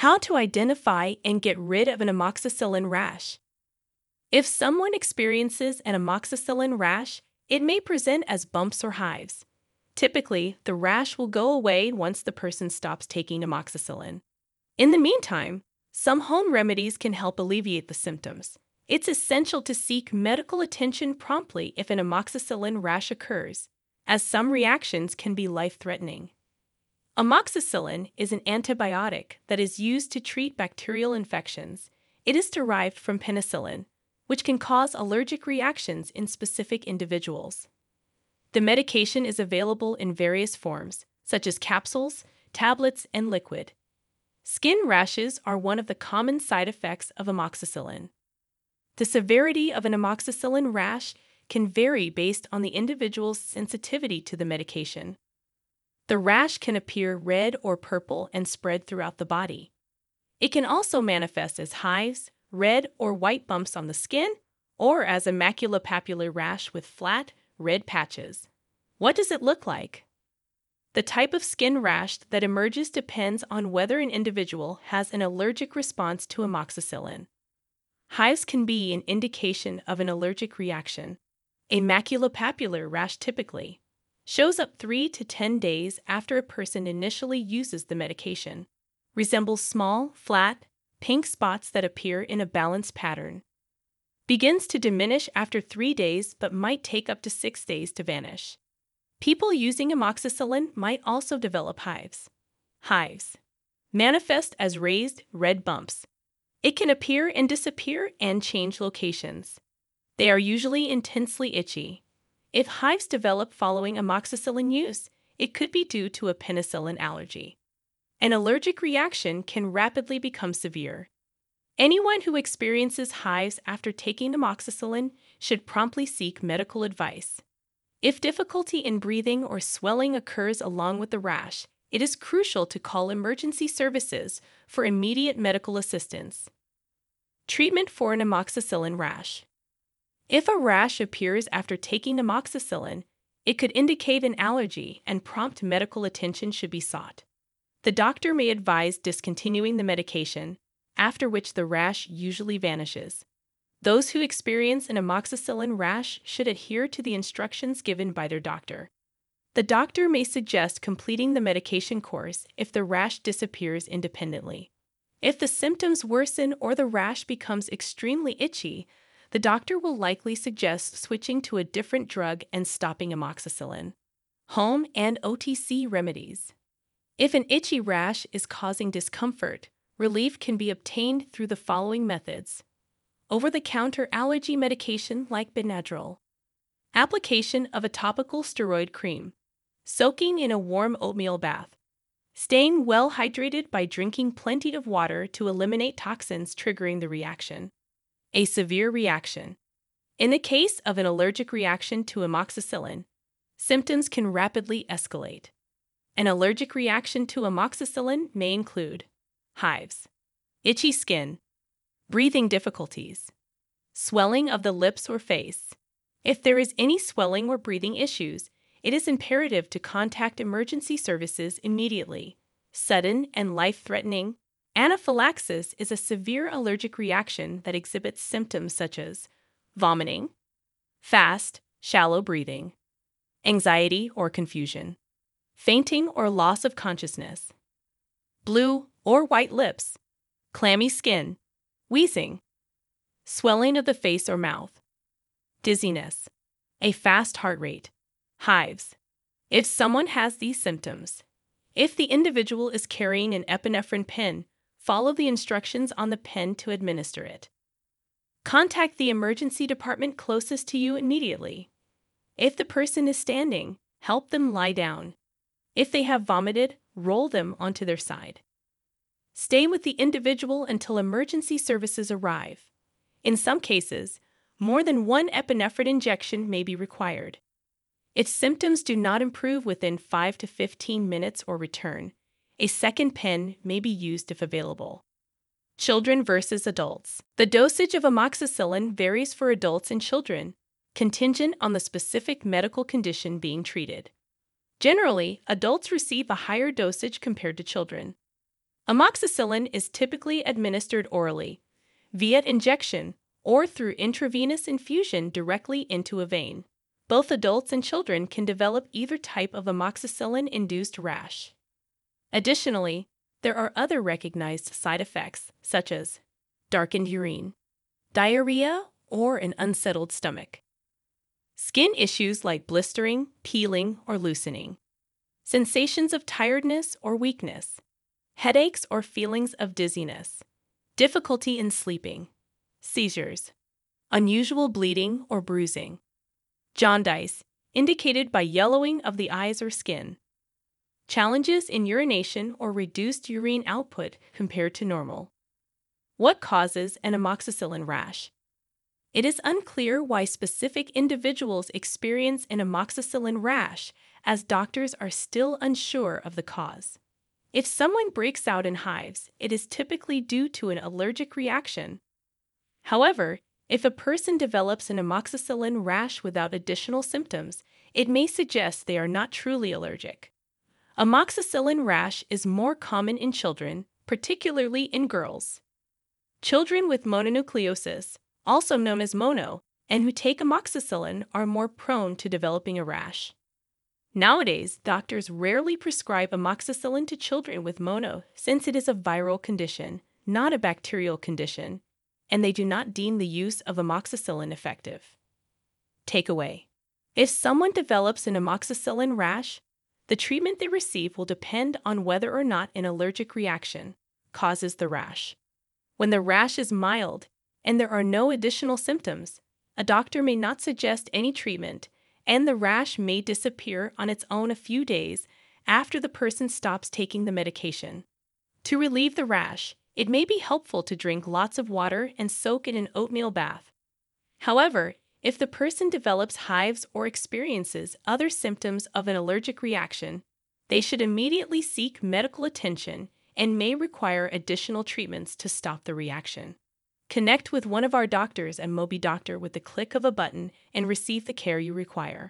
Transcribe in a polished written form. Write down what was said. How to identify and get rid of an amoxicillin rash. If someone experiences an amoxicillin rash, it may present as bumps or hives. Typically, the rash will go away once the person stops taking amoxicillin. In the meantime, some home remedies can help alleviate the symptoms. It's essential to seek medical attention promptly if an amoxicillin rash occurs, as some reactions can be life-threatening. Amoxicillin is an antibiotic that is used to treat bacterial infections. It is derived from penicillin, which can cause allergic reactions in specific individuals. The medication is available in various forms, such as capsules, tablets, and liquid. Skin rashes are one of the common side effects of amoxicillin. The severity of an amoxicillin rash can vary based on the individual's sensitivity to the medication. The rash can appear red or purple and spread throughout the body. It can also manifest as hives, red or white bumps on the skin, or as a maculopapular rash with flat, red patches. What does it look like? The type of skin rash that emerges depends on whether an individual has an allergic response to amoxicillin. Hives can be an indication of an allergic reaction. A maculopapular rash typically shows up 3 to 10 days after a person initially uses the medication, resembles small, flat, pink spots that appear in a balanced pattern, begins to diminish after 3 days but might take up to 6 days to vanish. People using amoxicillin might also develop hives. Hives manifest as raised, red bumps. It can appear and disappear and change locations. They are usually intensely itchy. If hives develop following amoxicillin use, it could be due to a penicillin allergy. An allergic reaction can rapidly become severe. Anyone who experiences hives after taking amoxicillin should promptly seek medical advice. If difficulty in breathing or swelling occurs along with the rash, it is crucial to call emergency services for immediate medical assistance. Treatment for an amoxicillin rash. If a rash appears after taking amoxicillin, it could indicate an allergy and prompt medical attention should be sought. The doctor may advise discontinuing the medication, after which the rash usually vanishes. Those who experience an amoxicillin rash should adhere to the instructions given by their doctor. The doctor may suggest completing the medication course if the rash disappears independently. If the symptoms worsen or the rash becomes extremely itchy, the doctor will likely suggest switching to a different drug and stopping amoxicillin. Home and OTC remedies. If an itchy rash is causing discomfort, relief can be obtained through the following methods. Over-the-counter allergy medication like Benadryl. Application of a topical steroid cream. Soaking in a warm oatmeal bath. Staying well hydrated by drinking plenty of water to eliminate toxins triggering the reaction. A severe reaction. In the case of an allergic reaction to amoxicillin, symptoms can rapidly escalate. An allergic reaction to amoxicillin may include hives, itchy skin, breathing difficulties, swelling of the lips or face. If there is any swelling or breathing issues, it is imperative to contact emergency services immediately. Sudden and life-threatening anaphylaxis is a severe allergic reaction that exhibits symptoms such as vomiting, fast, shallow breathing, anxiety or confusion, fainting or loss of consciousness, blue or white lips, clammy skin, wheezing, swelling of the face or mouth, dizziness, a fast heart rate, hives. If someone has these symptoms, if the individual is carrying an epinephrine pen, follow the instructions on the pen to administer it. Contact the emergency department closest to you immediately. If the person is standing, help them lie down. If they have vomited, roll them onto their side. Stay with the individual until emergency services arrive. In some cases, more than one epinephrine injection may be required. If symptoms do not improve within 5 to 15 minutes or return, a second pen may be used if available. Children versus adults. The dosage of amoxicillin varies for adults and children, contingent on the specific medical condition being treated. Generally, adults receive a higher dosage compared to children. Amoxicillin is typically administered orally, via injection, or through intravenous infusion directly into a vein. Both adults and children can develop either type of amoxicillin-induced rash. Additionally, there are other recognized side effects, such as darkened urine, diarrhea, or an unsettled stomach. Skin issues like blistering, peeling, or loosening. Sensations of tiredness or weakness. Headaches or feelings of dizziness. Difficulty in sleeping. Seizures. Unusual bleeding or bruising. Jaundice, indicated by yellowing of the eyes or skin. Challenges in urination or reduced urine output compared to normal. What causes an amoxicillin rash? It is unclear why specific individuals experience an amoxicillin rash, as doctors are still unsure of the cause. If someone breaks out in hives, it is typically due to an allergic reaction. However, if a person develops an amoxicillin rash without additional symptoms, it may suggest they are not truly allergic. Amoxicillin rash is more common in children, particularly in girls. Children with mononucleosis, also known as mono, and who take amoxicillin are more prone to developing a rash. Nowadays, doctors rarely prescribe amoxicillin to children with mono since it is a viral condition, not a bacterial condition, and they do not deem the use of amoxicillin effective. Takeaway: if someone develops an amoxicillin rash, the treatment they receive will depend on whether or not an allergic reaction causes the rash. When the rash is mild, and there are no additional symptoms, a doctor may not suggest any treatment, and the rash may disappear on its own a few days after the person stops taking the medication. To relieve the rash, it may be helpful to drink lots of water and soak in an oatmeal bath. However, if the person develops hives or experiences other symptoms of an allergic reaction, they should immediately seek medical attention and may require additional treatments to stop the reaction. Connect with one of our doctors at MobiDoctor with the click of a button and receive the care you require.